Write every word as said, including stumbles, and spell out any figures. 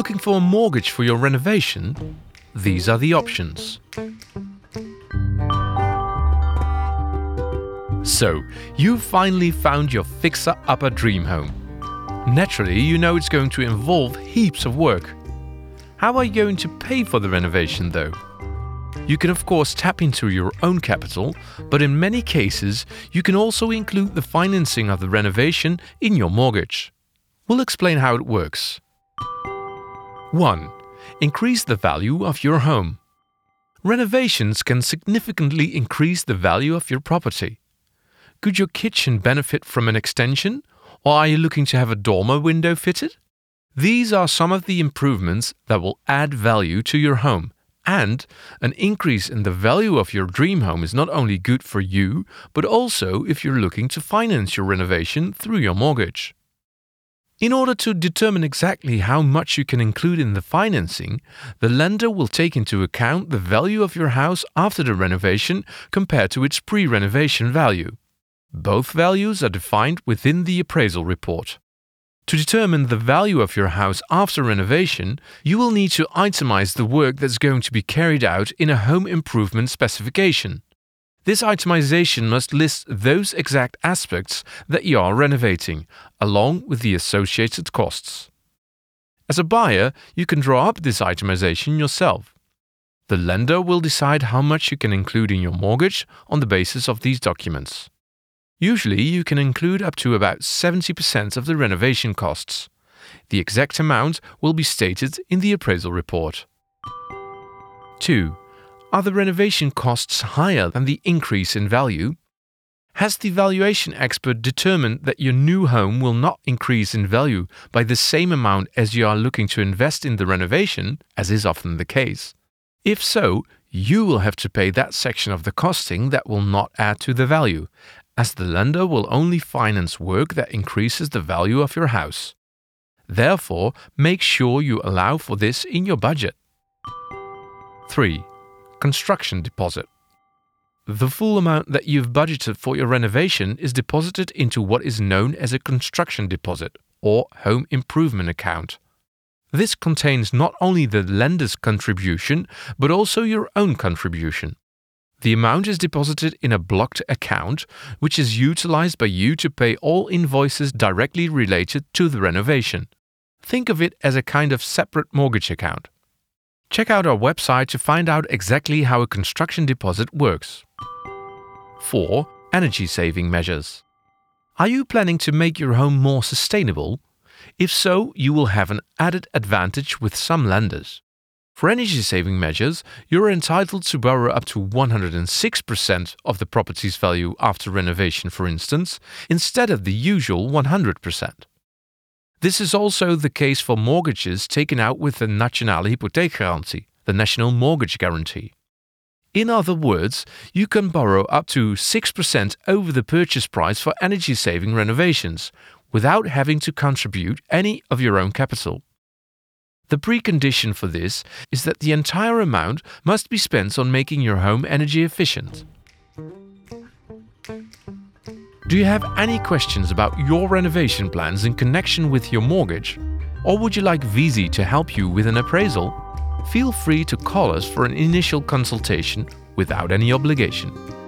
Looking for a mortgage for your renovation? These are the options. So, you finally found your fixer-upper dream home. Naturally, you know it's going to involve heaps of work. How are you going to pay for the renovation though? You can of course tap into your own capital, but in many cases you can also include the financing of the renovation in your mortgage. We'll explain how it works. one. Increase the value of your home. Renovations can significantly increase the value of your property. Could your kitchen benefit from an extension? Or are you looking to have a dormer window fitted? These are some of the improvements that will add value to your home. And an increase in the value of your dream home is not only good for you, but also if you're looking to finance your renovation through your mortgage. In order to determine exactly how much you can include in the financing, the lender will take into account the value of your house after the renovation compared to its pre-renovation value. Both values are defined within the appraisal report. To determine the value of your house after renovation, you will need to itemize the work that's going to be carried out in a home improvement specification. This itemization must list those exact aspects that you are renovating, along with the associated costs. As a buyer, you can draw up this itemization yourself. The lender will decide how much you can include in your mortgage on the basis of these documents. Usually, you can include up to about seventy percent of the renovation costs. The exact amount will be stated in the appraisal report. two. Are the renovation costs higher than the increase in value? Has the valuation expert determined that your new home will not increase in value by the same amount as you are looking to invest in the renovation, as is often the case? If so, you will have to pay that section of the costing that will not add to the value, as the lender will only finance work that increases the value of your house. Therefore, make sure you allow for this in your budget. three. Construction deposit. The full amount that you've budgeted for your renovation is deposited into what is known as a construction deposit or home improvement account. This contains not only the lender's contribution, but also your own contribution. The amount is deposited in a blocked account, which is utilized by you to pay all invoices directly related to the renovation. Think of it as a kind of separate mortgage account. Check out our website to find out exactly how a construction deposit works. four. Energy saving measures. Are you planning to make your home more sustainable? If so, you will have an added advantage with some lenders. For energy-saving measures, you are entitled to borrow up to one hundred six percent of the property's value after renovation, for instance, instead of the usual one hundred percent. This is also the case for mortgages taken out with the Nationale Hypotheekgarantie, the National Mortgage Guarantee. In other words, you can borrow up to six percent over the purchase price for energy-saving renovations, without having to contribute any of your own capital. The precondition for this is that the entire amount must be spent on making your home energy efficient. Do you have any questions about your renovation plans in connection with your mortgage? Or would you like V Z to help you with an appraisal? Feel free to call us for an initial consultation without any obligation.